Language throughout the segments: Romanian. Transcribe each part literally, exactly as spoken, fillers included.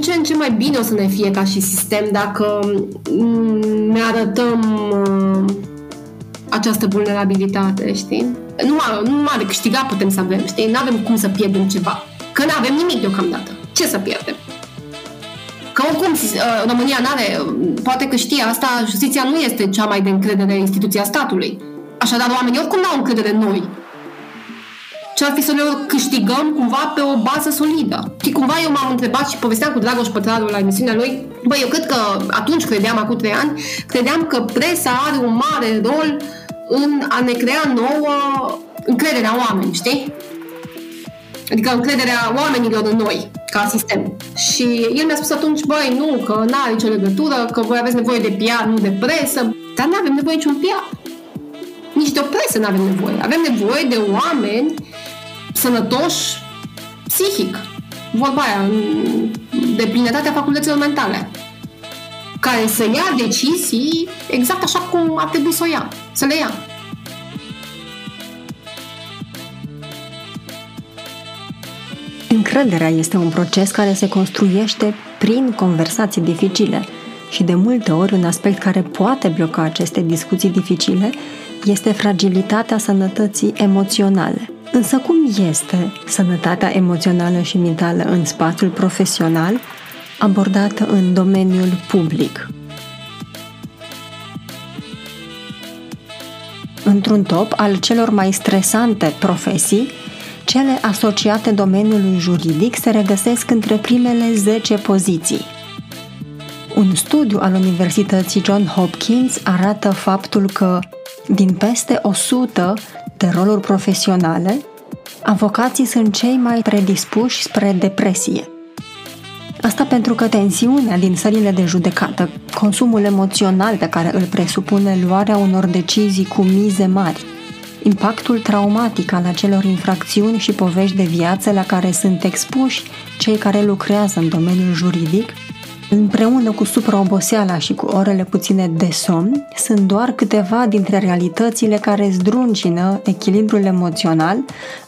din ce în ce mai bine o să ne fie ca și sistem dacă ne arătăm această vulnerabilitate, știi? Nu mare, nu mare câștigat putem să avem, știi? Nu avem cum să pierdem ceva, că nu avem nimic deocamdată. Ce să pierdem? Că oricum România n-are, poate că știe asta, justiția nu este cea mai de încredere instituția statului. Așadar, oamenii oricum n-au încredere în noi. Ce ar fi să le câștigăm cumva pe o bază solidă. Și cumva eu m-am întrebat și povesteam cu Dragoș Pătrarul la emisiunea lui. Băi, eu cred că atunci credeam, acum trei ani, credeam că presa are un mare rol în a ne crea nouă încrederea oameni, știi? Adică încrederea oamenilor în noi, ca sistem. Și el mi-a spus atunci, băi, nu, că n-are nicio legătură, că voi aveți nevoie de P R, nu de presă. Dar n-avem nevoie niciun P R. Nici de o presă n-avem nevoie. Avem nevoie de oameni sănătoși psihic. Vorba aia, de plinătatea facultăților mentale. Care să ia decizii exact așa cum ar trebui să o ia. Să le ia. Încrederea este un proces care se construiește prin conversații dificile și de multe ori un aspect care poate bloca aceste discuții dificile este fragilitatea sănătății emoționale. Însă cum este sănătatea emoțională și mentală în spațiul profesional abordată în domeniul public? Într-un top al celor mai stresante profesii, cele asociate domeniului juridic se regăsesc între primele zece poziții. Un studiu al Universității John Hopkins arată faptul că din peste o sută de roluri profesionale, avocații sunt cei mai predispuși spre depresie. Asta pentru că tensiunea din sălile de judecată, consumul emoțional pe care îl presupune luarea unor decizii cu mize mari, impactul traumatic al acelor infracțiuni și povești de viață la care sunt expuși cei care lucrează în domeniul juridic, împreună cu supraoboseala și cu orele puține de somn, sunt doar câteva dintre realitățile care zdruncină echilibrul emoțional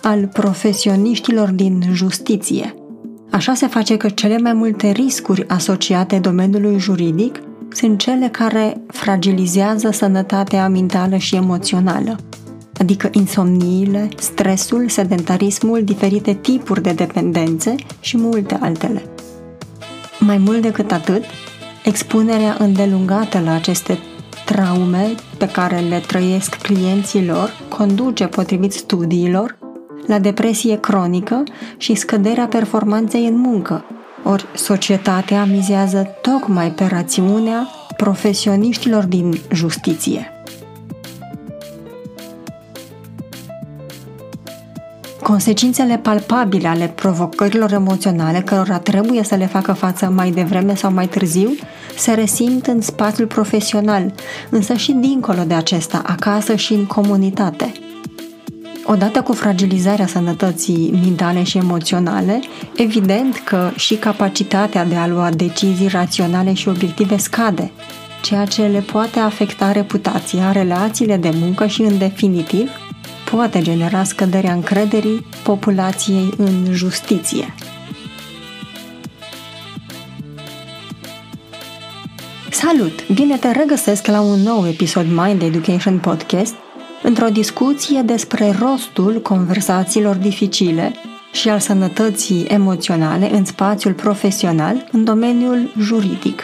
al profesioniștilor din justiție. Așa se face că cele mai multe riscuri asociate domeniului juridic sunt cele care fragilizează sănătatea mentală și emoțională, adică insomniile, stresul, sedentarismul, diferite tipuri de dependențe și multe altele. Mai mult decât atât, expunerea îndelungată la aceste traume pe care le trăiesc clienții lor conduce, potrivit studiilor, la depresie cronică și scăderea performanței în muncă, ori societatea mizează tocmai pe rațiunea profesioniștilor din justiție. Consecințele palpabile ale provocărilor emoționale cărora trebuie să le facă față mai devreme sau mai târziu se resimt în spațiul profesional, însă și dincolo de acesta, acasă și în comunitate. Odată cu fragilizarea sănătății mentale și emoționale, evident că și capacitatea de a lua decizii raționale și obiective scade, ceea ce le poate afecta reputația, relațiile de muncă și, în definitiv, poate genera scăderea încrederii populației în justiție. Salut! Bine te regăsesc la un nou episod Mind Education Podcast, într-o discuție despre rostul conversațiilor dificile și al sănătății emoționale în spațiul profesional în domeniul juridic.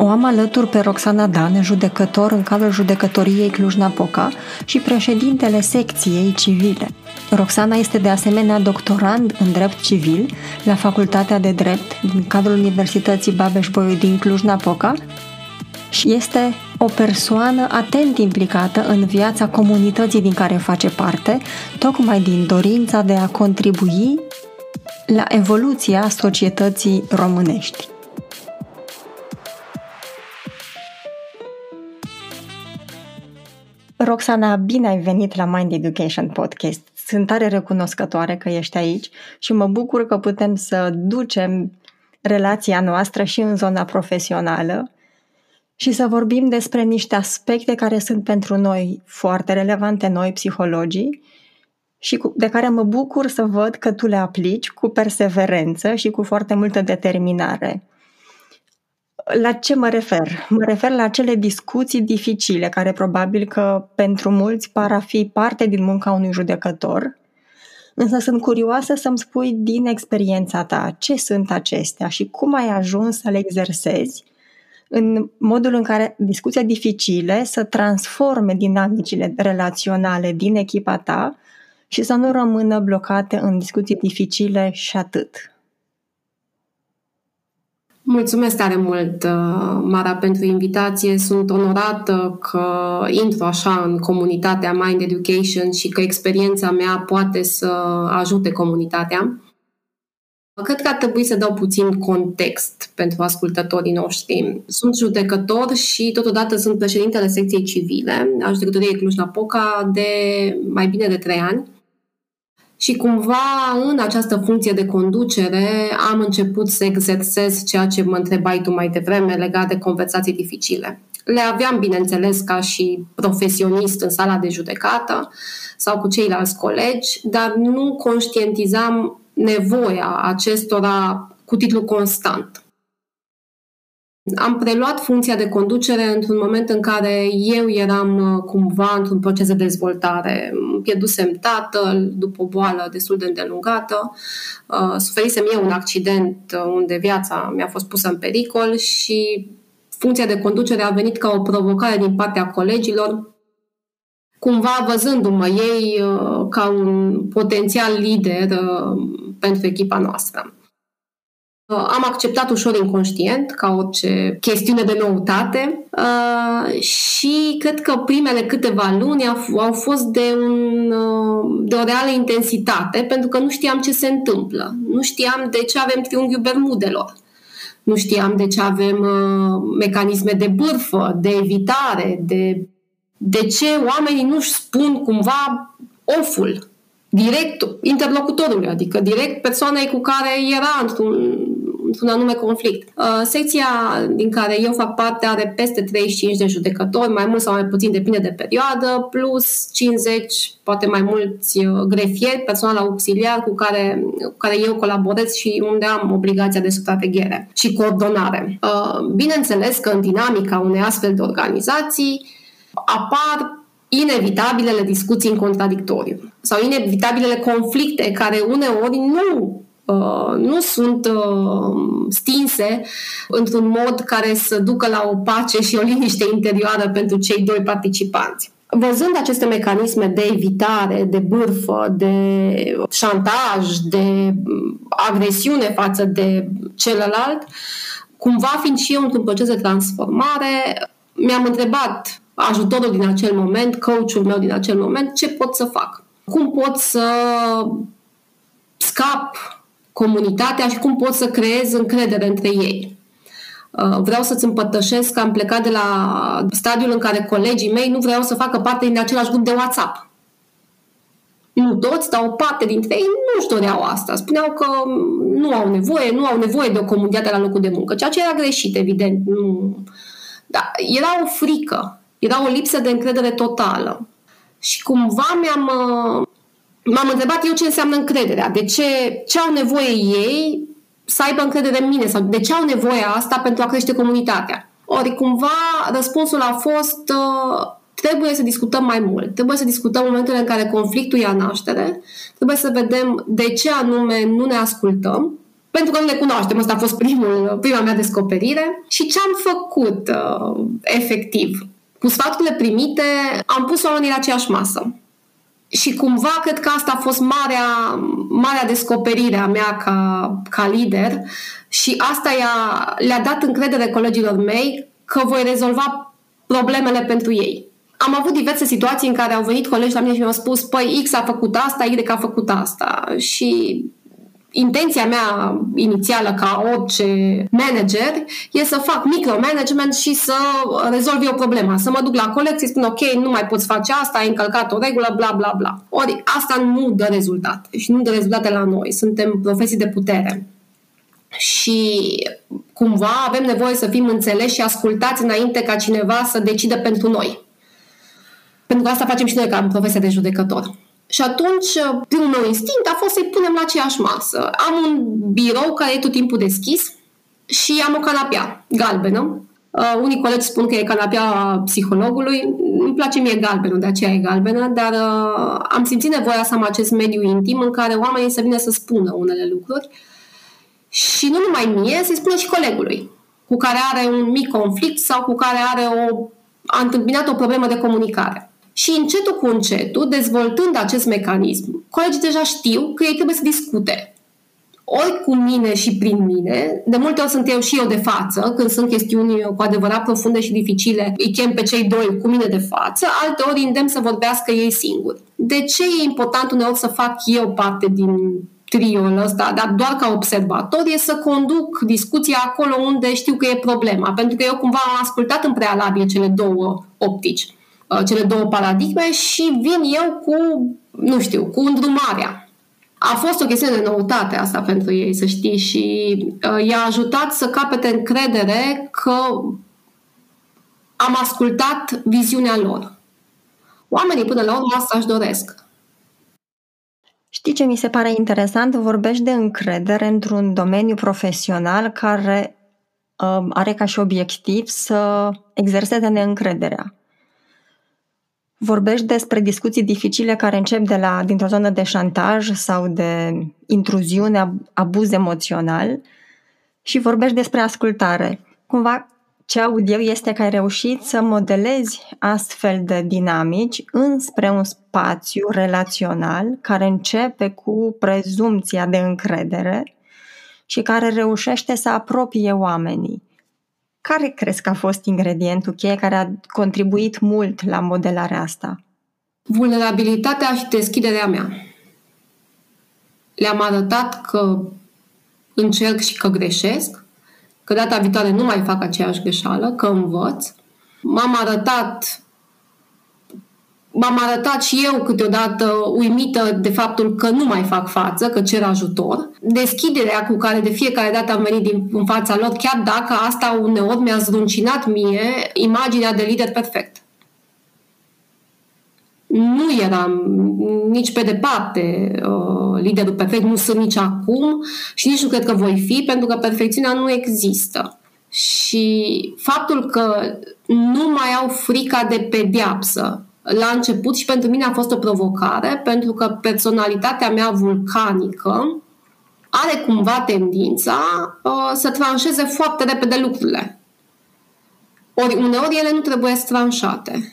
O am alături pe Roxana Dan, judecător în cadrul Judecătoriei Cluj-Napoca și președintele secției civile. Roxana este de asemenea doctorand în drept civil la Facultatea de Drept din cadrul Universității Babeș-Bolyai din Cluj-Napoca și este o persoană atent implicată în viața comunității din care face parte, tocmai din dorința de a contribui la evoluția societății românești. Roxana, bine ai venit la Mind Education Podcast. Sunt tare recunoscătoare că ești aici și mă bucur că putem să ducem relația noastră și în zona profesională și să vorbim despre niște aspecte care sunt pentru noi foarte relevante, noi, psihologii, și cu, de care mă bucur să văd că tu le aplici cu perseverență și cu foarte multă determinare. La ce mă refer? Mă refer la acele discuții dificile, care probabil că pentru mulți par a fi parte din munca unui judecător, însă sunt curioasă să-mi spui din experiența ta ce sunt acestea și cum ai ajuns să le exersezi în modul în care discuția dificile să transforme dinamicile relaționale din echipa ta și să nu rămână blocate în discuții dificile și atât. Mulțumesc tare mult, Mara, pentru invitație. Sunt onorată că intru așa în comunitatea Mind Education și că experiența mea poate să ajute comunitatea. Cred că ar trebui să dau puțin context pentru ascultătorii noștri. Sunt judecător și totodată sunt președintele secției civile a Judecătoriei Cluj-Napoca de mai bine de trei ani. Și cumva în această funcție de conducere am început să exersez ceea ce mă întrebai tu mai devreme legat de conversații dificile. Le aveam, bineînțeles, ca și profesionist în sala de judecată sau cu ceilalți colegi, dar nu conștientizam nevoia acestora cu titlu constant. Am preluat funcția de conducere într-un moment în care eu eram cumva într-un proces de dezvoltare. Pierdusem tatăl după o boală destul de îndelungată, suferisem eu un accident unde viața mi-a fost pusă în pericol și funcția de conducere a venit ca o provocare din partea colegilor, cumva văzându-mă ei ca un potențial lider pentru echipa noastră. Am acceptat ușor inconștient, ca orice chestiune de noutate, și cred că primele câteva luni au fost de, un, de o reală intensitate, pentru că nu știam ce se întâmplă. Nu știam de ce avem triunghiul Bermudelor. Nu știam de ce avem mecanisme de bârfă, de evitare, de, de ce oamenii nu-și spun cumva oful direct interlocutorului, adică direct persoanei cu care era într-un într-un anume conflict. Secția din care eu fac parte are peste treizeci și cinci de judecători, mai mult sau mai puțin, depinde de perioadă, plus cincizeci, poate mai mulți grefieri, personal auxiliar cu care, cu care eu colaborez și unde am obligația de supraveghere și coordonare. Bineînțeles că în dinamica unei astfel de organizații apar inevitabilele discuții în contradictoriu sau inevitabilele conflicte care uneori nu nu sunt stinse într-un mod care să ducă la o pace și o liniște interioară pentru cei doi participanți. Văzând aceste mecanisme de evitare, de bârfă, de șantaj, de agresiune față de celălalt, cumva fiind și eu într-un proces de transformare, mi-am întrebat ajutorul din acel moment, coachul meu din acel moment, ce pot să fac? Cum pot să scap comunitatea și cum pot să creez încredere între ei. Vreau să-ți împărtășesc că am plecat de la stadiul în care colegii mei nu vreau să facă parte din același grup de WhatsApp. Nu toți, dar o parte dintre ei nu-și doreau asta. Spuneau că nu au nevoie, nu au nevoie de o comunitate la locul de muncă, ceea ce era greșit, evident. Nu. Dar era o frică, era o lipsă de încredere totală. Și cumva mi-am... M-am întrebat eu ce înseamnă încrederea, de ce, ce au nevoie ei să aibă încredere în mine sau de ce au nevoie asta pentru a crește comunitatea. Ori cumva răspunsul a fost uh, trebuie să discutăm mai mult, trebuie să discutăm momentele în care conflictul ia naștere, trebuie să vedem de ce anume nu ne ascultăm, pentru că nu le cunoaștem, asta a fost primul, prima mea descoperire și ce am făcut uh, efectiv. Cu sfaturile primite am pus oamenii la aceeași masă. Și cumva cred că asta a fost marea, marea descoperire a mea ca, ca lider și asta i-a, le-a dat încredere colegilor mei că voi rezolva problemele pentru ei. Am avut diverse situații în care au venit colegi la mine și mi-au spus, păi X a făcut asta, Y a făcut asta și intenția mea inițială ca orice manager e să fac micromanagement și să rezolv eu problema, să mă duc la coleg, să-i spun ok, nu mai poți face asta, ai încălcat o regulă, bla bla bla. Ori asta nu dă rezultate și nu dă rezultate la noi, suntem profesii de putere și cumva avem nevoie să fim înțeleși și ascultați înainte ca cineva să decidă pentru noi, pentru că asta facem și noi ca profesia de judecător. Și atunci, primul meu instinct a fost să-i punem la aceeași masă. Am un birou care e tot timpul deschis și am o canapea galbenă. Uh, unii colegi spun că e canapea psihologului. Îmi place mie galbenă, de aceea e galbenă, dar uh, am simțit nevoia să am acest mediu intim în care oamenii să vină să spună unele lucruri și nu numai mie, să-i spună și colegului cu care are un mic conflict sau cu care are o, a întâmpinat o problemă de comunicare. Și încetul cu încetul, dezvoltând acest mecanism, colegii deja știu că ei trebuie să discute. Ori cu mine și prin mine, de multe ori sunt eu și eu de față, când sunt chestiuni cu adevărat profunde și dificile, îi chem pe cei doi cu mine de față, alte ori îndemn să vorbească ei singuri. De ce e important uneori să fac eu parte din triul ăsta, dar doar ca observator, e să conduc discuția acolo unde știu că e problema, pentru că eu cumva am ascultat în prealabil cele două optici, cele două paradigme și vin eu cu, nu știu, cu îndrumarea. A fost o chestiune de noutate asta pentru ei, să știi, și uh, i-a ajutat să capete încredere că am ascultat viziunea lor. Oamenii, până la urmă, asta își doresc. Știi ce mi se pare interesant? Vorbești de încredere într-un domeniu profesional care uh, are ca și obiectiv să exerseze neîncrederea. Vorbești despre discuții dificile care încep de la, dintr-o zonă de șantaj sau de intruziune, abuz emoțional și vorbești despre ascultare. Cumva ce aud eu este că ai reușit să modelezi astfel de dinamici înspre un spațiu relațional care începe cu prezumția de încredere și care reușește să apropie oamenii. Care crezi că a fost ingredientul cheie care a contribuit mult la modelarea asta? Vulnerabilitatea și deschiderea mea. Le-am arătat că încerc și că greșesc, că data viitoare nu mai fac aceeași greșeală, că învăț. M-am arătat, m-am arătat și eu câteodată uimită de faptul că nu mai fac față, că cer ajutor. Deschiderea cu care de fiecare dată am venit din, în fața lor, chiar dacă asta uneori mi-a zruncinat mie imaginea de lider perfect. Nu eram nici pe departe uh, liderul perfect, nu sunt nici acum și nici nu cred că voi fi, pentru că perfecțiunea nu există. Și faptul că nu mai au frica de pedeapsă la început și pentru mine a fost o provocare, pentru că personalitatea mea vulcanică are cumva tendința uh, să tranșeze foarte repede lucrurile. Ori uneori ele nu trebuie tranșate.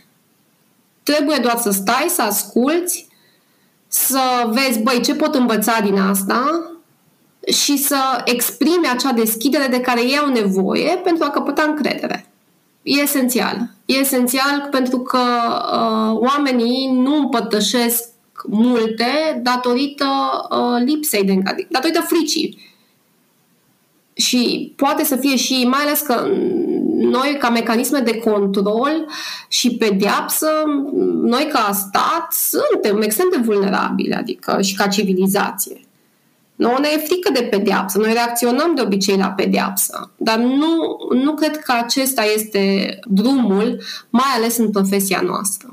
Trebuie doar să stai, să asculți, să vezi, băi, ce pot învăța din asta și să exprimi acea deschidere de care ei au nevoie pentru a căpăta încredere. E esențial. E esențial pentru că uh, oamenii nu împărtășesc multe datorită uh, lipsei de încredere, datorită fricii. Și poate să fie și, mai ales că noi ca mecanisme de control și pedeapsă, noi ca stat suntem extrem de vulnerabili, adică și ca civilizație. Noi ne e frică de pedeapsă, noi reacționăm de obicei la pedeapsă, dar nu, nu cred că acesta este drumul, mai ales în profesia noastră.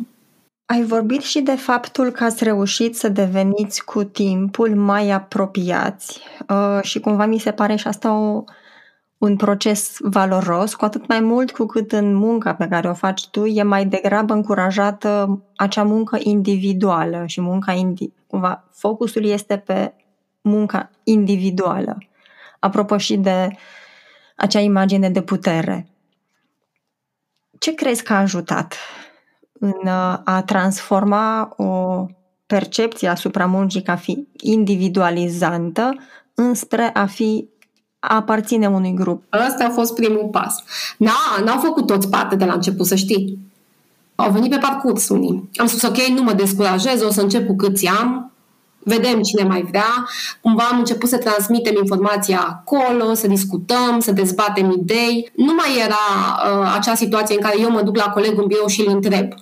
Ai vorbit și de faptul că ați reușit să deveniți cu timpul mai apropiați uh, și cumva mi se pare și asta o, un proces valoros, cu atât mai mult cu cât în munca pe care o faci tu e mai degrabă încurajată acea muncă individuală și munca indi- cumva focusul este pe munca individuală, apropo și de acea imagine de putere. Ce crezi că a ajutat în a transforma o percepție asupra muncii ca fi individualizantă înspre a fi a aparține unui grup? Ăsta a fost primul pas. Na, n-au făcut toți parte de la început, să știi. Au venit pe parcurs unii. Am spus, ok, nu mă descurajez, o să încep cu câți am, vedem cine mai vrea, cumva am început să transmitem informația acolo, să discutăm, să dezbatem idei. Nu mai era uh, acea situație în care eu mă duc la colegul în birou și îl întreb.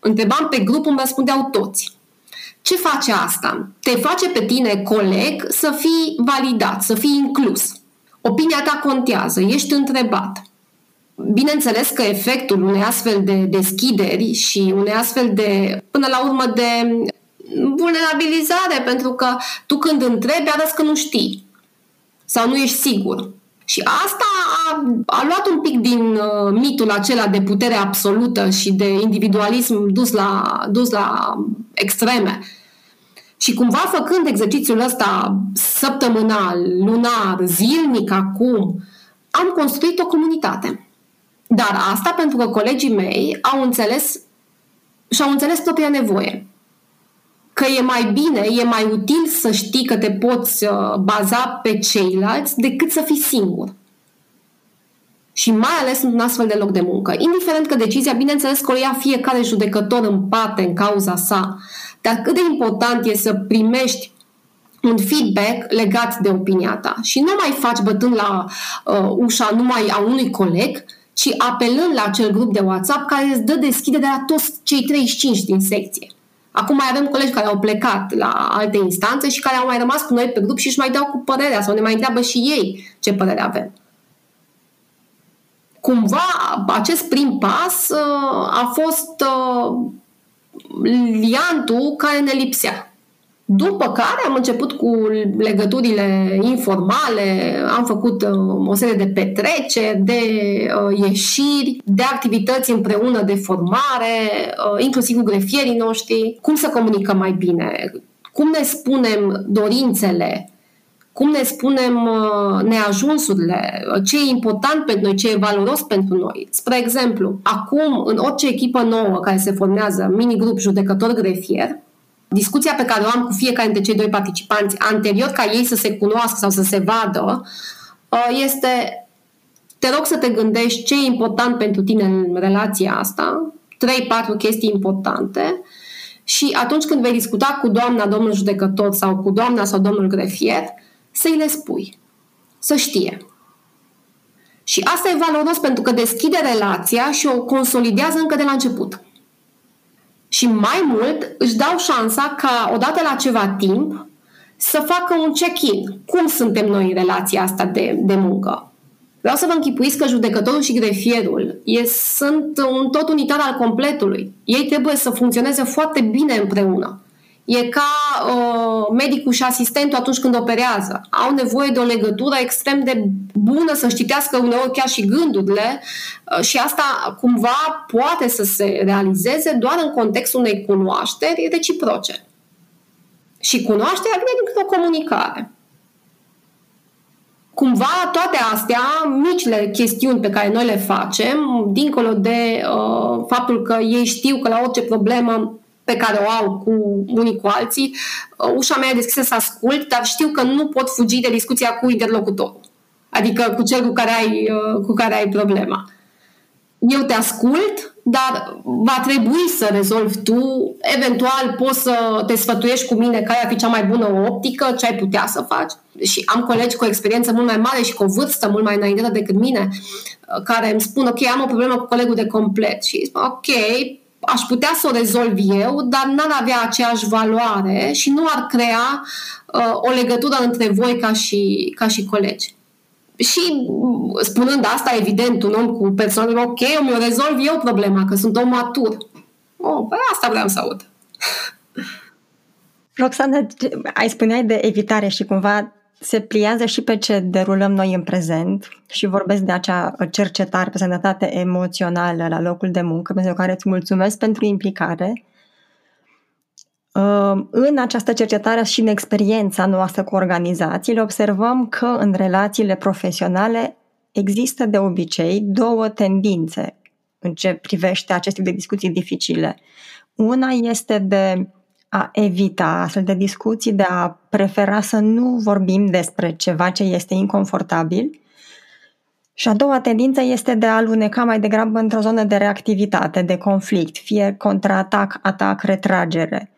Întrebam pe grup, îmi răspundeau toți. Ce face asta? Te face pe tine, coleg, să fii validat, să fii inclus. Opinia ta contează, ești întrebat. Bineînțeles că efectul unei astfel de deschideri și unei astfel de, până la urmă, de vulnerabilizare, pentru că tu când întrebi arăți că nu știi sau nu ești sigur. Și asta a, a luat un pic din uh, mitul acela de putere absolută și de individualism dus la, dus la extreme. Și cumva făcând exercițiul ăsta săptămânal, lunar, zilnic acum, am construit o comunitate. Dar asta pentru că colegii mei au înțeles și au înțeles propria nevoie. Că e mai bine, e mai util să știi că te poți baza pe ceilalți decât să fii singur. Și mai ales într-un astfel de loc de muncă. Indiferent că decizia, bineînțeles că o ia fiecare judecător în parte în cauza sa, dar cât de important e să primești un feedback legat de opinia ta. Și nu mai faci bătând la uh, ușa numai a unui coleg, ci apelând la acel grup de WhatsApp care îți dă deschidere la toți cei treizeci și cinci din secție. Acum mai avem colegi care au plecat la alte instanțe și care au mai rămas cu noi pe grup și își mai dau cu părerea sau ne mai întreabă și ei ce părere avem. Cumva acest prim pas uh, a fost uh, liantul care ne lipsea. După care am început cu legăturile informale, am făcut uh, o serie de petreceri, de uh, ieșiri, de activități împreună de formare, uh, inclusiv cu grefierii noștri, cum să comunicăm mai bine, cum ne spunem dorințele, cum ne spunem uh, neajunsurile, ce e important pentru noi, ce e valoros pentru noi. Spre exemplu, acum în orice echipă nouă care se formează, mini-grup judecător-grefier, discuția pe care o am cu fiecare dintre cei doi participanți anterior ca ei să se cunoască sau să se vadă este: te rog să te gândești ce e important pentru tine în relația asta, trei patru chestii importante, și atunci când vei discuta cu doamna, domnul judecător sau cu doamna sau domnul grefier, să-i le spui, să știe. Și asta e valoros pentru că deschide relația și o consolidează încă de la început. Și mai mult își dau șansa ca odată la ceva timp să facă un check-in. Cum suntem noi în relația asta de, de muncă? Vreau să vă închipuiți că judecătorul și grefierul e, sunt un tot unitar al completului. Ei trebuie să funcționeze foarte bine împreună. E ca uh, medicul și asistentul atunci când operează. Au nevoie de o legătură extrem de bună, să-și citească uneori chiar și gândurile, uh, și asta cumva poate să se realizeze doar în contextul unei cunoașteri reciproce. Și cunoașterea vine din o comunicare. Cumva toate astea, micile chestiuni pe care noi le facem, dincolo de uh, faptul că ei știu că la orice problemă pe care o au cu unii cu alții, ușa mea e deschisă să ascult, dar știu că nu pot fugi de discuția cu interlocutorul, adică cu cel cu care ai, cu care ai problema. Eu te ascult, dar va trebui să rezolvi tu, eventual poți să te sfătuiești cu mine care ar fi cea mai bună optică, ce ai putea să faci. Și am colegi cu o experiență mult mai mare și cu o vârstă mult mai înaintată decât mine, care îmi spun, ok, am o problemă cu colegul de complet și spun, ok, aș putea să o rezolv eu, dar n-ar avea aceeași valoare și nu ar crea uh, o legătură între voi ca și, ca și colegi. Și spunând asta, evident, un om cu persoană, ok, eu mi-o rezolv eu problema, că sunt om matur. Oh, păi asta vreau să aud. Roxana, ai spuneai de evitare și cumva se pliază și pe ce derulăm noi în prezent și vorbesc de acea cercetare pe sănătate emoțională la locul de muncă, pentru care îți mulțumesc pentru implicare. În această cercetare și în experiența noastră cu organizațiile observăm că în relațiile profesionale există de obicei două tendințe în ce privește acest tip de discuții dificile. Una este de a evita astfel de discuții, de a prefera să nu vorbim despre ceva ce este inconfortabil, și a doua tendință este de a aluneca mai degrabă într-o zonă de reactivitate, de conflict, fie contraatac, atac, retragere.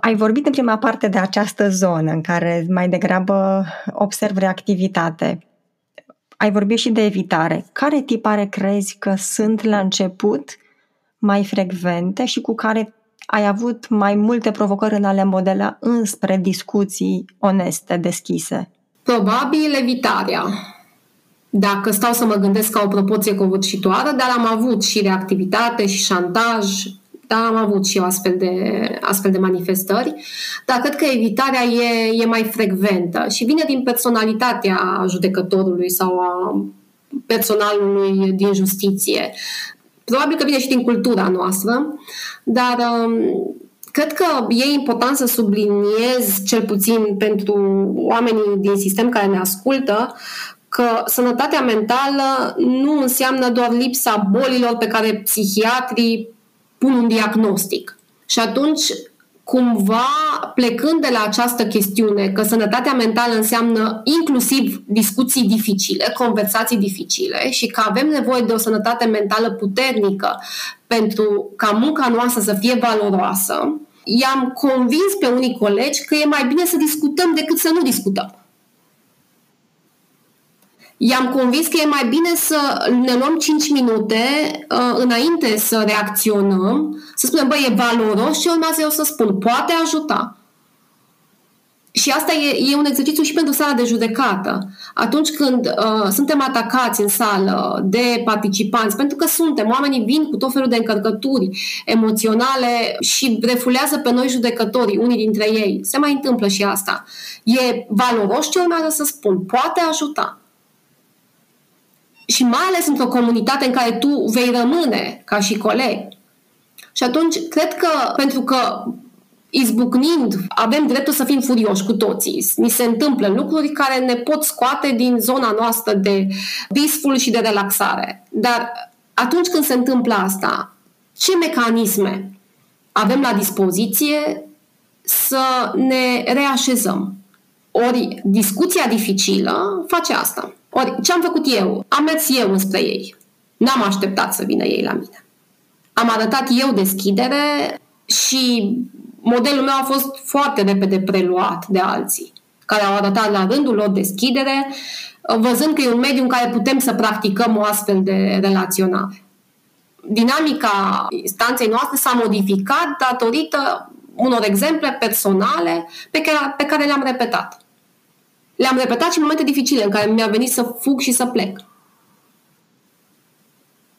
Ai vorbit în prima parte de această zonă în care mai degrabă observ reactivitate. Ai vorbit și de evitare. Care tipare crezi că sunt la început mai frecvente și cu care ai avut mai multe provocări în a le modela înspre discuții oneste, deschise? Probabil evitarea. Dacă stau să mă gândesc ca o proporție covârșitoare, dar am avut și reactivitate și șantaj, Da, am avut și eu astfel de, astfel de manifestări, dar cred că evitarea e, e mai frecventă și vine din personalitatea judecătorului sau a personalului din justiție. Probabil că vine și din cultura noastră, dar cred că e important să subliniez, cel puțin pentru oamenii din sistem care ne ascultă, că sănătatea mentală nu înseamnă doar lipsa bolilor pe care psihiatrii pun un diagnostic. Și atunci, cumva, plecând de la această chestiune, că sănătatea mentală înseamnă inclusiv discuții dificile, conversații dificile și că avem nevoie de o sănătate mentală puternică pentru ca munca noastră să fie valoroasă, i-am convins pe unii colegi că e mai bine să discutăm decât să nu discutăm. I-am convins că e mai bine să ne luăm cinci minute uh, înainte să reacționăm, să spunem, băi, e valoros ce urmează eu să spun, poate ajuta. Și asta e, e un exercițiu și pentru sala de judecată. Atunci când uh, suntem atacați în sală de participanți, pentru că suntem, oamenii vin cu tot felul de încărcături emoționale și refulează pe noi judecătorii, unii dintre ei. Se mai întâmplă și asta. E valoros ce urmează să spun, poate ajuta. Și mai ales într-o comunitate în care tu vei rămâne ca și coleg. Și atunci, cred că, pentru că izbucnind, avem dreptul să fim furioși cu toții. Ni se întâmplă lucruri care ne pot scoate din zona noastră de peaceful și de relaxare. Dar atunci când se întâmplă asta, ce mecanisme avem la dispoziție să ne reașezăm? Ori discuția dificilă face asta. Ori, ce am făcut eu? Am mers eu înspre ei. N-am așteptat să vină ei la mine. Am arătat eu deschidere și modelul meu a fost foarte repede preluat de alții, care au arătat la rândul lor deschidere, văzând că e un mediu în care putem să practicăm o astfel de relaționare. Dinamica instanței noastre s-a modificat datorită unor exemple personale pe care, pe care le-am repetat. Le-am repetat și în momente dificile în care mi-a venit să fug și să plec.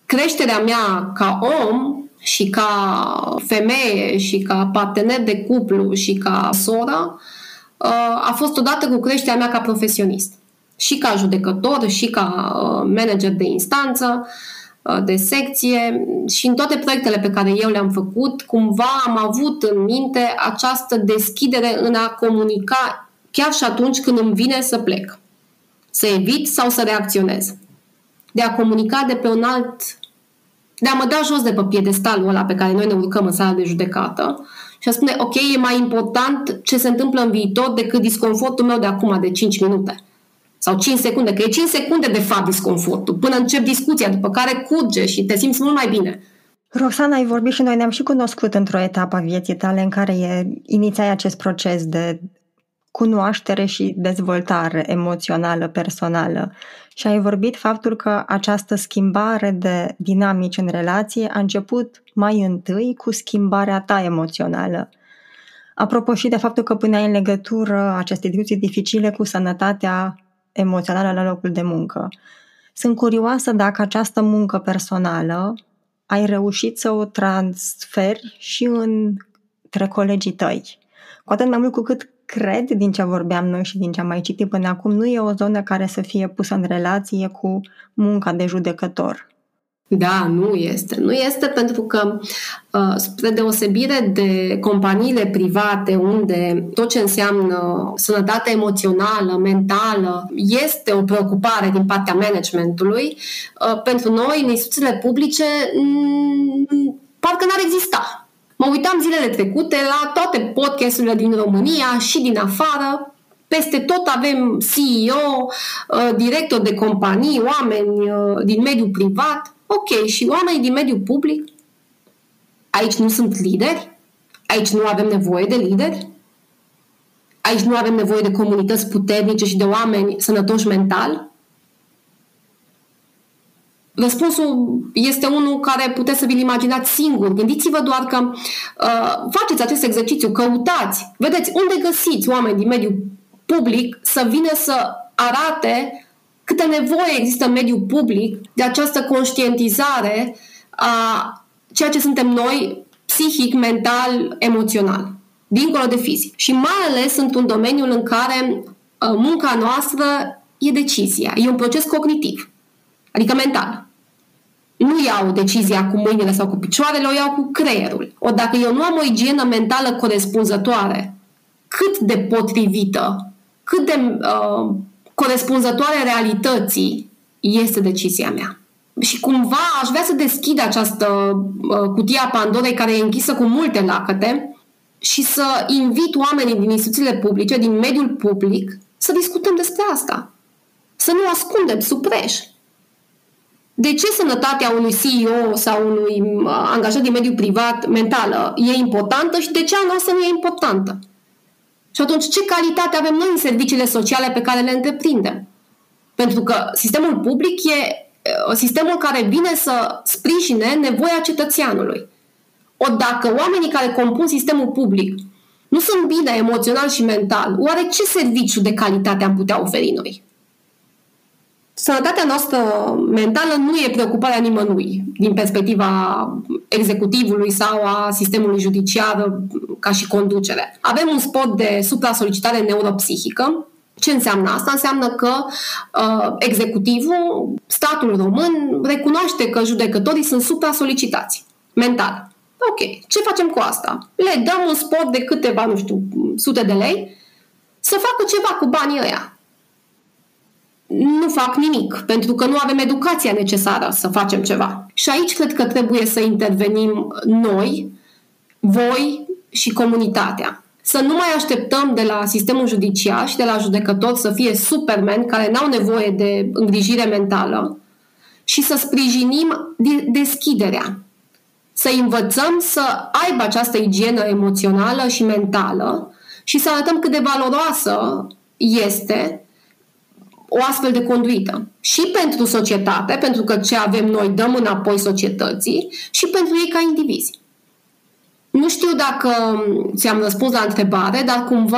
Creșterea mea ca om și ca femeie și ca partener de cuplu și ca soră a fost odată cu creșterea mea ca profesionist. Și ca judecător, și ca manager de instanță, de secție și în toate proiectele pe care eu le-am făcut, cumva am avut în minte această deschidere în a comunica chiar și atunci când îmi vine să plec, să evit sau să reacționez, de a comunica de pe un alt, de a mă da jos de pe piedestalul ăla pe care noi ne urcăm în sala de judecată și a spune, ok, e mai important ce se întâmplă în viitor decât disconfortul meu de acum, de cinci minute sau cinci secunde, că e cinci secunde de fapt disconfortul, până încep discuția, după care curge și te simți mult mai bine. Roxana, ai vorbit și noi ne-am și cunoscut într-o etapă a vieții tale în care e, inițiai acest proces de cunoaștere și dezvoltare emoțională, personală. Și ai vorbit faptul că această schimbare de dinamici în relație a început mai întâi cu schimbarea ta emoțională. Apropo și de faptul că puneai în legătură aceste discuții dificile cu sănătatea emoțională la locul de muncă. Sunt curioasă dacă această muncă personală ai reușit să o transferi și între colegii tăi. Cu atât mai mult cu cât cred, din ce vorbeam noi și din ce am mai citit până acum, nu e o zonă care să fie pusă în relație cu munca de judecător. Da, nu este. Nu este pentru că, spre deosebire de companiile private, unde tot ce înseamnă sănătate emoțională, mentală, este o preocupare din partea managementului, pentru noi, în instituțiile publice, parcă n-ar exista. Mă uitam zilele trecute la toate podcasturile din România și din afară. Peste tot avem C E O, director de companii, oameni din mediul privat. Ok, și oamenii din mediul public? Aici nu sunt lideri? Aici nu avem nevoie de lideri? Aici nu avem nevoie de comunități puternice și de oameni sănătoși mental? Răspunsul este unul care puteți să vi-l imaginați singur. Gândiți-vă doar că uh, faceți acest exercițiu, căutați, vedeți unde găsiți oameni din mediul public să vină să arate câtă nevoie există în mediul public de această conștientizare a ceea ce suntem noi, psihic, mental, emoțional, dincolo de fizic. Și mai ales sunt un domeniu în care munca noastră e decizia, e un proces cognitiv, adică mental. Nu iau decizia cu mâinile sau cu picioarele, o iau cu creierul. Ori dacă eu nu am o igienă mentală corespunzătoare, cât de potrivită, cât de uh, corespunzătoare realității este decizia mea. Și cumva aș vrea să deschid această uh, cutie a Pandorei, care e închisă cu multe lacăte, și să invit oamenii din instituțiile publice, din mediul public, să discutăm despre asta. Să nu ascundem sub preș. De ce sănătatea unui C E O sau unui angajat din mediul privat mentală e importantă și de ce a noastră nu e importantă? Și atunci, ce calitate avem noi în serviciile sociale pe care le întreprindem? Pentru că sistemul public e sistemul care vine să sprijine nevoia cetățeanului. O dacă oamenii care compun sistemul public nu sunt bine emoțional și mental, oare ce serviciu de calitate am putea oferi noi? Sănătatea noastră mentală nu e preocuparea nimănui din perspectiva executivului sau a sistemului judiciar ca și conducere. Avem un spot de supra-solicitare neuropsihică. Ce înseamnă asta? Înseamnă că uh, executivul, statul român, recunoaște că judecătorii sunt supra-solicitați mental. Ok, ce facem cu asta? Le dăm un spot de câteva, nu știu, sute de lei să facă ceva cu banii ăia. Nu fac nimic, pentru că nu avem educația necesară să facem ceva. Și aici cred că trebuie să intervenim noi, voi și comunitatea. Să nu mai așteptăm de la sistemul judiciar și de la judecători să fie supermen care n-au nevoie de îngrijire mentală, și să sprijinim deschiderea. Să învățăm să aibă această igienă emoțională și mentală și să arătăm cât de valoroasă este o astfel de conduită. Și pentru societate, pentru că ce avem noi dăm înapoi societății, și pentru ei ca indivizi. Nu știu dacă ți-am răspuns la întrebare, dar cumva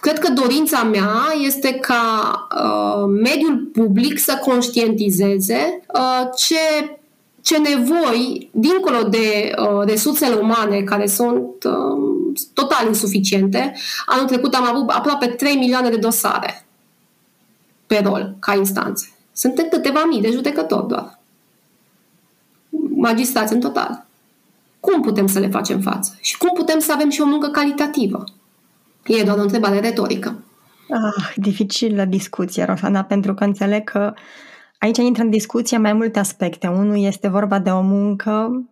cred că dorința mea este ca uh, mediul public să conștientizeze uh, ce, ce nevoi, dincolo de uh, resursele umane care sunt uh, total insuficiente. Anul trecut am avut aproape trei milioane de dosare pe rol, ca instanțe. Suntem câteva mii de judecători doar. Magistrați în total. Cum putem să le facem față? Și cum putem să avem și o muncă calitativă? E doar o întrebare retorică. Ah, dificilă discuție, Rosana, pentru că înțeleg că aici intră în discuție mai multe aspecte. Unul este vorba de o muncă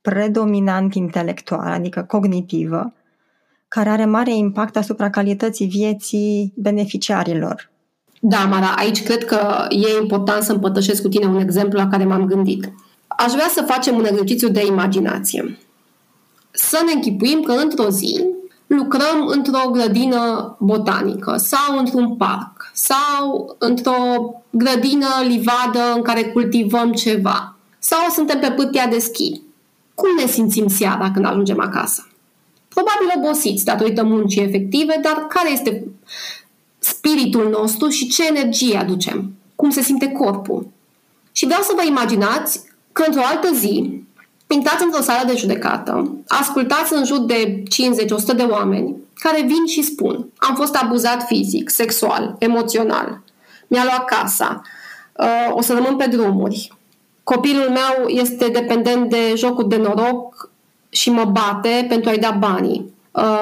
predominant intelectuală, adică cognitivă, care are mare impact asupra calității vieții beneficiarilor. Da, Mara, aici cred că e important să împărtășesc cu tine un exemplu la care m-am gândit. Aș vrea să facem un exercițiu de imaginație. Să ne închipuim că într-o zi lucrăm într-o grădină botanică sau într-un parc sau într-o grădină livadă în care cultivăm ceva sau suntem pe pârtia de schi. Cum ne simțim seara când ajungem acasă? Probabil obosiți datorită muncii efective, dar care este spiritul nostru și ce energie aducem? Cum se simte corpul? Și vreau să vă imaginați că într-o altă zi intrați într-o sală de judecată, ascultați în jur de cincizeci la o sută de oameni care vin și spun: am fost abuzat fizic, sexual, emoțional, mi-a luat casa, o să rămân pe drumuri, copilul meu este dependent de jocul de noroc și mă bate pentru a-i da banii,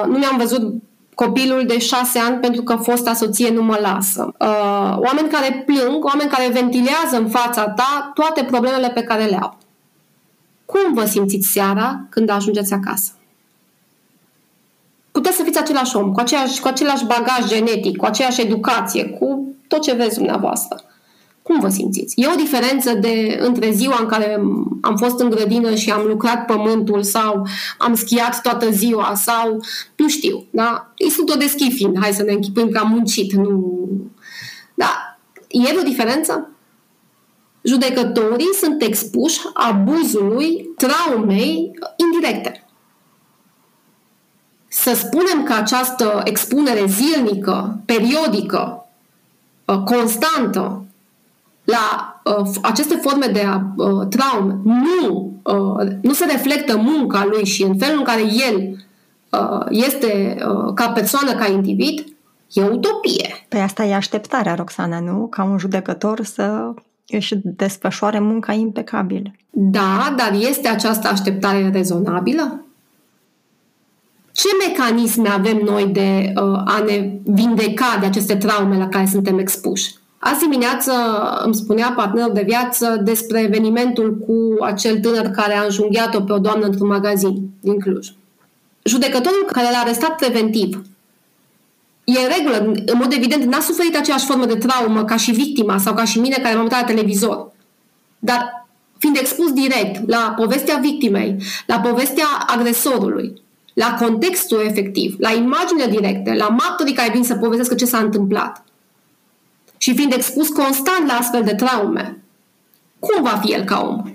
nu mi-am văzut copilul de șase ani pentru că fosta soție nu mă lasă. Uh, oameni care plâng, oameni care ventilează în fața ta toate problemele pe care le au. Cum vă simțiți seara când ajungeți acasă? Puteți să fiți același om, cu aceeași, cu același bagaj genetic, cu aceeași educație, cu tot ce vreți dumneavoastră. Cum vă simțiți? E o diferență de, între ziua în care am fost în grădină și am lucrat pământul sau am schiat toată ziua sau, nu știu, da? Institutul de schi fiind, hai să ne închipuim că am muncit, nu... Da, e o diferență? Judecătorii sunt expuși abuzului, traumei indirecte. Să spunem că această expunere zilnică, periodică, constantă, la uh, aceste forme de uh, traume nu, uh, nu se reflectă munca lui și în felul în care el uh, este uh, ca persoană, ca individ, e utopie. Păi asta e așteptarea, Roxana, nu? Ca un judecător să își desfășoare munca impecabil. Da, dar este această așteptare rezonabilă? Ce mecanisme avem noi de uh, a ne vindeca de aceste traume la care suntem expuși? Azi dimineață îmi spunea partenerul de viață despre evenimentul cu acel tânăr care a înjunghiat-o pe o doamnă într-un magazin din Cluj. Judecătorul care l-a arestat preventiv, e în regulă, în mod evident, n-a suferit aceeași formă de traumă ca și victima sau ca și mine care m-am uitat la televizor. Dar fiind expus direct la povestea victimei, la povestea agresorului, la contextul efectiv, la imaginile directe, la martorii care vin să povestească ce s-a întâmplat, și fiind expus constant la astfel de traume, cum va fi el ca om?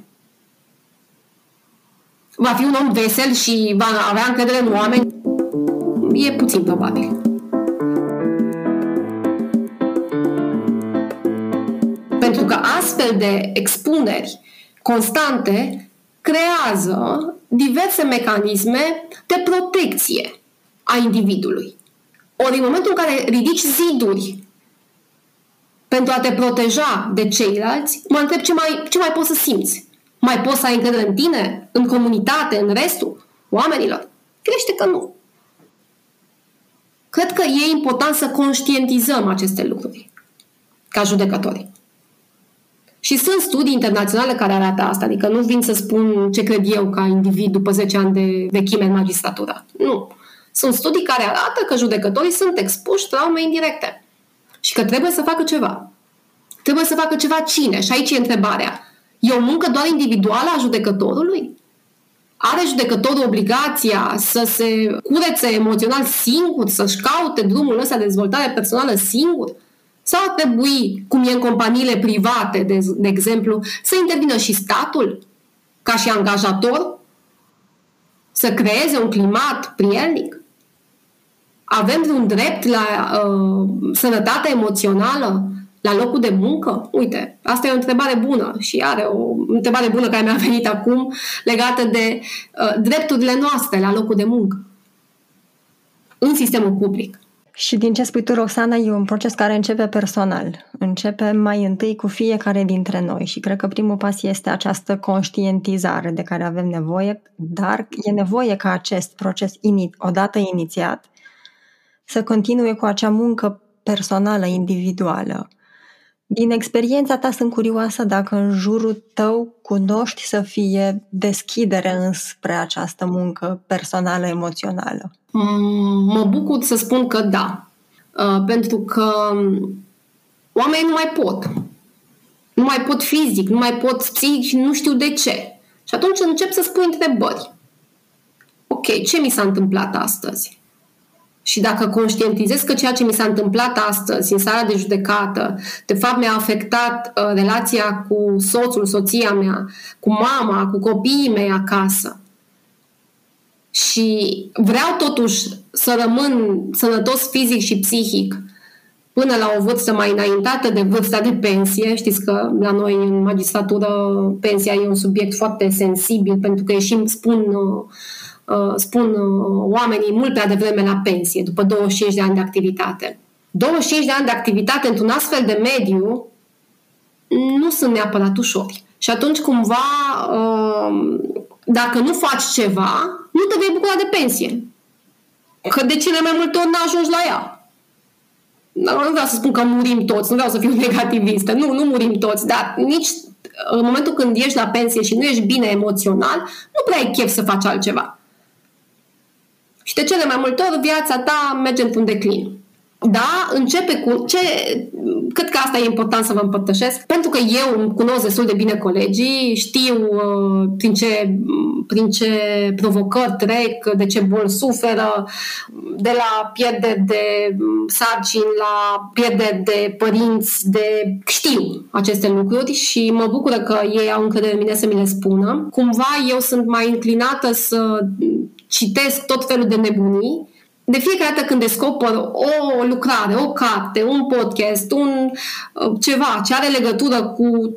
Va fi un om vesel și va avea încredere în oameni? E puțin probabil. Pentru că astfel de expuneri constante creează diverse mecanisme de protecție a individului. Ori în momentul în care ridici ziduri pentru a te proteja de ceilalți, mă întreb ce mai, ce mai poți să simți. Mai poți să ai încredere în tine, în comunitate, în restul oamenilor? Crește că nu. Cred că e important să conștientizăm aceste lucruri ca judecători. Și sunt studii internaționale care arată asta, adică nu vin să spun ce cred eu ca individ după zece ani de vechime în magistratură. Nu. Sunt studii care arată că judecătorii sunt expuși traume indirecte și că trebuie să facă ceva. Trebuie să facă ceva cine? Și aici e întrebarea. E o muncă doar individuală a judecătorului? Are judecătorul obligația să se curețe emoțional singur, să-și caute drumul ăsta de dezvoltare personală singur? Sau ar trebui, cum e în companiile private, de, de exemplu, să intervină și statul, ca și angajator, să creeze un climat prielnic? Avem un drept la uh, sănătate emoțională, la locul de muncă? Uite, asta e o întrebare bună și are o întrebare bună care mi-a venit acum legată de uh, drepturile noastre la locul de muncă în sistemul public. Și din ce spui tu, Roxana, e un proces care începe personal. Începe mai întâi cu fiecare dintre noi și cred că primul pas este această conștientizare de care avem nevoie, dar e nevoie ca acest proces, odată inițiat, să continue cu acea muncă personală, individuală. Din experiența ta sunt curioasă dacă în jurul tău cunoști să fie deschidere înspre această muncă personală, emoțională. Mă bucur să spun că da, pentru că oamenii nu mai pot. Nu mai pot fizic, nu mai pot psihic, nu știu de ce. Și atunci încep să spui întrebări. Ok, ce mi s-a întâmplat astăzi? Și dacă conștientizez că ceea ce mi s-a întâmplat astăzi în sala de judecată, de fapt mi-a afectat uh, relația cu soțul, soția mea, cu mama, cu copiii mei acasă și vreau totuși să rămân sănătos fizic și psihic până la o vârstă mai înaintată de vârsta de pensie, știți că la noi în magistratură pensia e un subiect foarte sensibil pentru că ieșim, spun... Uh, spun oamenii mult prea devreme la pensie, după douăzeci și cinci de ani de activitate. douăzeci și cinci de ani de activitate într-un astfel de mediu nu sunt neapărat ușori. Și atunci cumva, dacă nu faci ceva, nu te vei bucura de pensie. Că de cele mai multe ori n-ajungi la ea. Nu vreau să spun că murim toți, nu vreau să fiu negativistă. Nu, nu murim toți, dar nici în momentul când ești la pensie și nu ești bine emoțional, nu prea ai chef să faci altceva. Și de cele mai multe ori viața ta merge într-un declin. Da, începe cu... ce, cred că asta e important să vă împărtășesc, pentru că eu îmi cunosc destul de bine colegii, știu uh, prin, ce, prin ce provocări trec, de ce boli suferă, de la pierderi de sarcini, la pierderi de părinți, de... știu aceste lucruri și mă bucură că ei au încredere în mine să mi le spună. Cumva eu sunt mai înclinată să... citesc tot felul de nebunii de fiecare dată când descoper o lucrare, o carte, un podcast, un ceva ce are legătură cu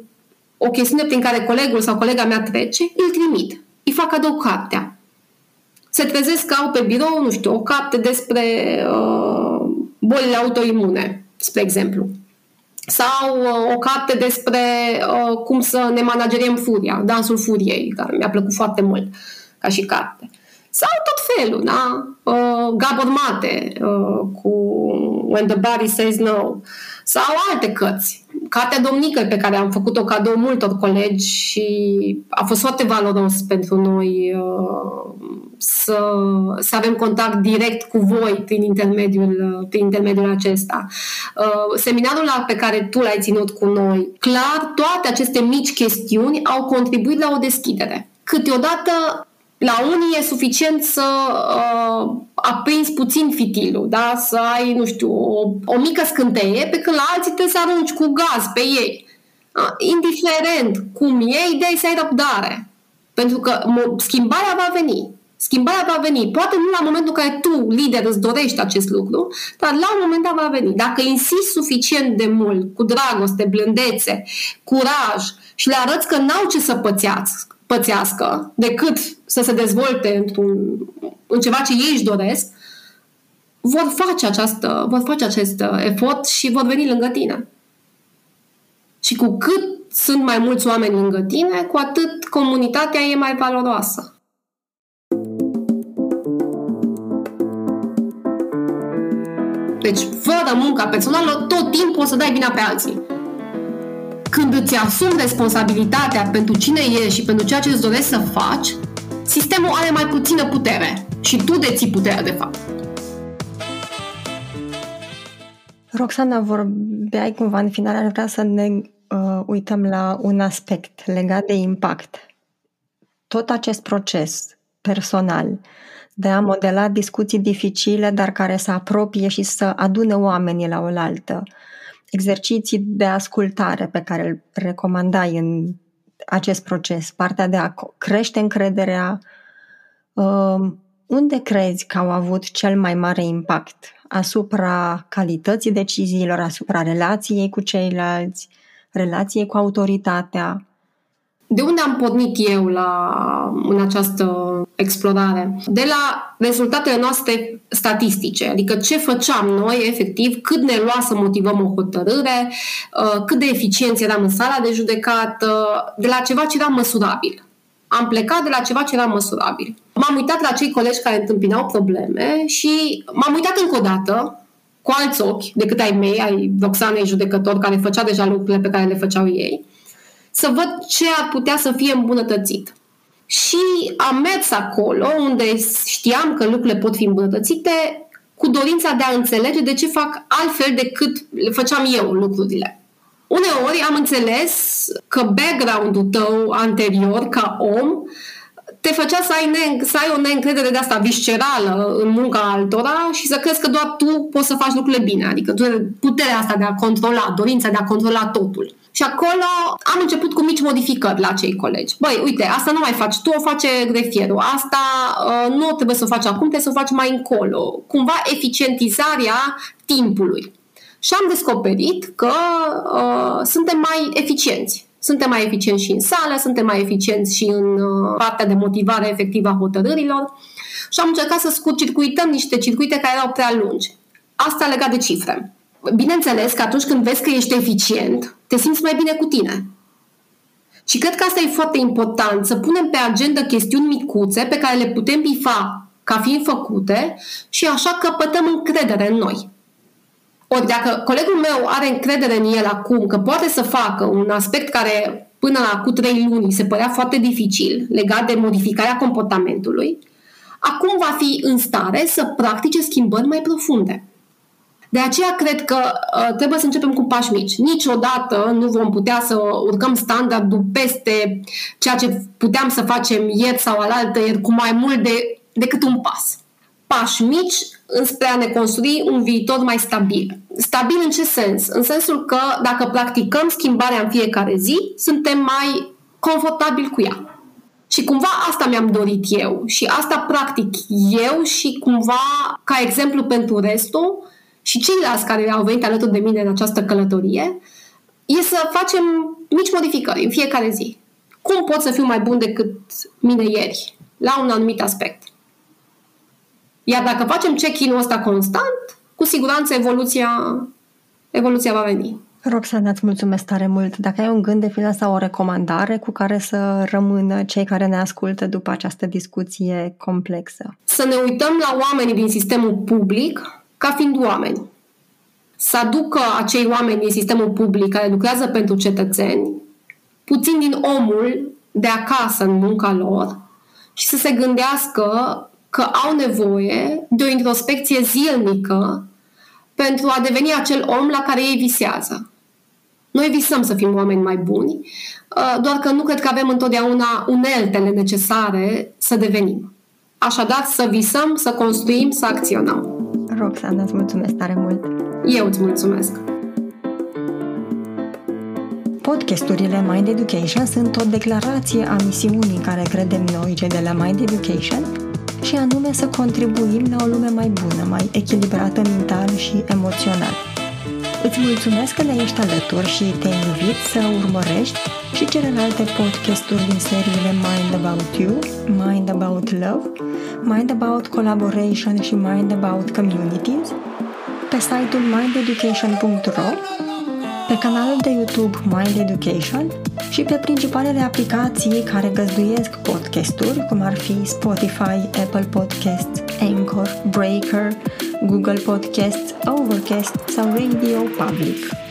o chestiune prin care colegul sau colega mea trece, îl trimit. Îi fac cadou cartea. Se trezesc că au pe birou, nu știu, o carte despre uh, bolile autoimune, spre exemplu. Sau uh, o carte despre uh, cum să ne manageriem furia, dansul furiei, care mi-a plăcut foarte mult ca și carte. Sau tot felul, da? Uh, Gabor Mate uh, cu When the Body Says No. Sau alte cărți. Cartea Domnică, pe care am făcut-o cadou multor colegi și a fost foarte valoros pentru noi uh, să, să avem contact direct cu voi prin intermediul, prin intermediul acesta. Uh, seminarul pe care tu l-ai ținut cu noi, clar, toate aceste mici chestiuni au contribuit la o deschidere. Câteodată la unii e suficient să uh, aprinzi puțin fitilul, da? Să ai, nu știu, o, o mică scânteie, pe când la alții trebuie să arunci cu gaz pe ei. Uh, indiferent cum e, ideea e să ai răbdare. Pentru că mo- schimbarea va veni. Schimbarea va veni. Poate nu la momentul în care tu, lider, îți dorești acest lucru, dar la un moment dat va veni. Dacă insisti suficient de mult, cu dragoste, blândețe, curaj și le arăți că n-au ce să pățească, pățească, decât să se dezvolte într-un, în ceva ce ei își doresc, vor face, această, vor face acest efort și vor veni lângă tine. Și cu cât sunt mai mulți oameni lângă tine, cu atât comunitatea e mai valoroasă. Deci, fără munca personală, tot timpul o să dai vina pe alții. Când îți asumi responsabilitatea pentru cine ești și pentru ceea ce îți dorești să faci, sistemul are mai puțină putere și tu deții puterea, de fapt. Roxana, vorbeai cumva în final, aș vrea să ne uh, uităm la un aspect legat de impact. Tot acest proces personal de a modela discuții dificile, dar care să apropie și să adune oamenii la oaltă, exerciții de ascultare pe care îl recomandai în acest proces, partea de a crește încrederea, unde crezi că au avut cel mai mare impact asupra calității deciziilor, asupra relației cu ceilalți, relației cu autoritatea? De unde am pornit eu la, în această explorare? De la rezultatele noastre statistice, adică ce făceam noi efectiv, cât ne lua să motivăm o hotărâre, cât de eficienți eram în sala de judecată, de la ceva ce era măsurabil. Am plecat de la ceva ce era măsurabil. M-am uitat la cei colegi care întâmpinau probleme și m-am uitat încă o dată cu alți ochi decât ai mei, ai Roxanei judecător, care făcea deja lucrurile pe care le făceau ei, să văd ce ar putea să fie îmbunătățit. Și am mers acolo unde știam că lucrurile pot fi îmbunătățite, cu dorința de a înțelege de ce fac altfel decât făceam eu lucrurile. Uneori am înțeles că background-ul tău anterior ca om te făcea să ai, ne- să ai o neîncredere de asta viscerală în munca altora și să crezi că doar tu poți să faci lucrurile bine, adică puterea asta de a controla, dorința de a controla totul. Și acolo am început cu mici modificări la cei colegi. Băi, uite, asta nu mai faci tu, o face grefierul. Asta uh, nu trebuie să o faci acum, trebuie să o faci mai încolo. Cumva eficientizarea timpului. Și am descoperit că uh, suntem mai eficienți. Suntem mai eficienți și în sală, suntem mai eficienți și în uh, partea de motivare efectivă a hotărârilor. Și am încercat să scurt-circuităm niște circuite care erau prea lungi. Asta legat de cifre. Bineînțeles că atunci când vezi că ești eficient, te simți mai bine cu tine. Și cred că asta e foarte important, să punem pe agenda chestiuni micuțe pe care le putem bifa ca fiind făcute și așa căpătăm încredere în noi. Ori dacă colegul meu are încredere în el acum că poate să facă un aspect care până acum trei luni se părea foarte dificil legat de modificarea comportamentului, acum va fi în stare să practice schimbări mai profunde. De aceea cred că uh, trebuie să începem cu pași mici. Niciodată nu vom putea să urcăm standardul peste ceea ce puteam să facem ieri sau alaltă ieri cu mai mult de, decât un pas. Pași mici înspre a ne construi un viitor mai stabil. Stabil în ce sens? În sensul că dacă practicăm schimbarea în fiecare zi, suntem mai confortabili cu ea. Și cumva asta mi-am dorit eu și asta practic eu și cumva ca exemplu pentru restul și ceilalți care au venit alături de mine în această călătorie e să facem mici modificări în fiecare zi. Cum pot să fiu mai bun decât mine ieri la un anumit aspect? Iar dacă facem check-in-ul ăsta constant, cu siguranță evoluția, evoluția va veni. Roxana, îți mulțumesc tare mult. Dacă ai un gând de final sau o recomandare cu care să rămână cei care ne ascultă după această discuție complexă. Să ne uităm la oamenii din sistemul public ca fiind oameni. Să aducă acei oameni din sistemul public care lucrează pentru cetățeni puțin din omul de acasă în munca lor și să se gândească că au nevoie de o introspecție zilnică pentru a deveni acel om la care ei visează. Noi visăm să fim oameni mai buni, doar că nu cred că avem întotdeauna uneltele necesare să devenim. Așadar, să visăm, să construim, să acționăm. Roxana, îți mulțumesc tare mult! Eu îți mulțumesc! Podcasturile Mind Education sunt o declarație a misiunii în care credem noi cei de la Mind Education, și anume să contribuim la o lume mai bună, mai echilibrată mental și emoțional. Îți mulțumesc că ne ești alături și te invit să urmărești și celelalte podcasturi din seriile Mind About You, Mind About Love, Mind About Collaboration și Mind About Communities pe site-ul mind education punct ro, pe canalul de YouTube Mind Education și pe principalele aplicații care găzduiesc podcasturi, cum ar fi Spotify, Apple Podcasts, Anchor, Breaker, Google Podcasts, Overcast sau Radio Public.